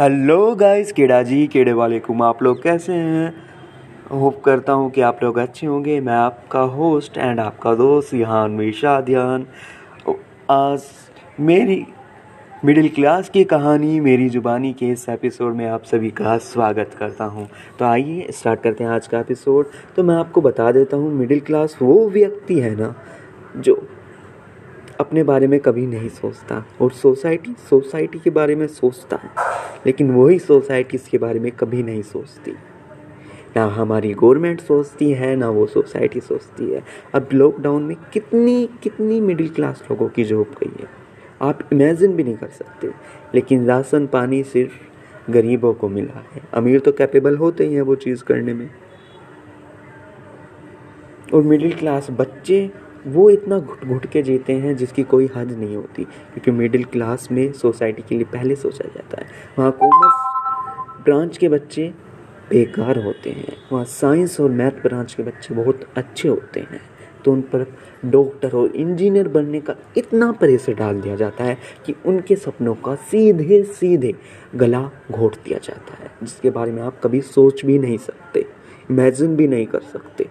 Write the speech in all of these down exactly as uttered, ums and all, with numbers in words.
Hello guys, केड़ा जी, केड़े वालेकुम। आप लोग कैसे हैं? होप करता हूं कि आप लोग अच्छे होंगे। मैं आपका होस्ट एंड आपका दोस्त यहाँ मीशा ध्यान। आज मेरी मिडिल क्लास की कहानी मेरी ज़ुबानी के इस एपिसोड में आप सभी का स्वागत करता हूं। तो आइए स्टार्ट करते हैं आज का एपिसोड। तो मैं आपको बता देता हूं, मिडिल क्लास वो व्यक्ति है ना जो अपने बारे में कभी नहीं सोचता और सोसाइटी सोसाइटी के बारे में सोचता है, लेकिन वही सोसाइटी इसके बारे में कभी नहीं सोचती। ना हमारी गवर्नमेंट सोचती है, ना वो सोसाइटी सोचती है। अब लॉकडाउन में कितनी कितनी मिडिल क्लास लोगों की जॉब गई है, आप इमेजिन भी नहीं कर सकते। लेकिन राशन पानी सिर्फ गरीबों को मिला है, अमीर तो कैपेबल होते ही हैं वो चीज़ करने में। और मिडिल क्लास बच्चे वो इतना घुट घुट के जीते हैं जिसकी कोई हद नहीं होती, क्योंकि मिडिल क्लास में सोसाइटी के लिए पहले सोचा जाता है। वहाँ कॉमर्स ब्रांच के बच्चे बेकार होते हैं, वहाँ साइंस और मैथ ब्रांच के बच्चे बहुत अच्छे होते हैं। तो उन पर डॉक्टर और इंजीनियर बनने का इतना प्रेशर डाल दिया जाता है कि उनके सपनों का सीधे सीधे गला घोंट दिया जाता है, जिसके बारे में आप कभी सोच भी नहीं सकते, इमेजिन भी नहीं कर सकते।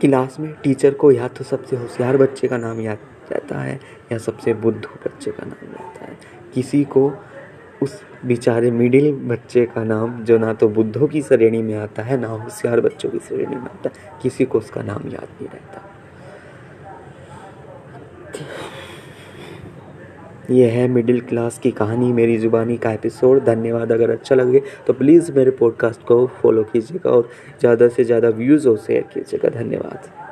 क्लास में टीचर को या तो सबसे होशियार बच्चे का नाम याद जाता है या सबसे बुद्धू बच्चे का नाम जाता है। किसी को उस बेचारे मिडिल बच्चे का नाम, जो ना तो बुद्धों की श्रेणी में आता है ना होशियार बच्चों की श्रेणी में आता है, किसी को उसका नाम याद नहीं रहता। यह है मिडिल क्लास की कहानी मेरी ज़ुबानी का एपिसोड। धन्यवाद। अगर अच्छा लगे तो प्लीज़ मेरे पॉडकास्ट को फॉलो कीजिएगा और ज़्यादा से ज़्यादा व्यूज़ और शेयर कीजिएगा। धन्यवाद।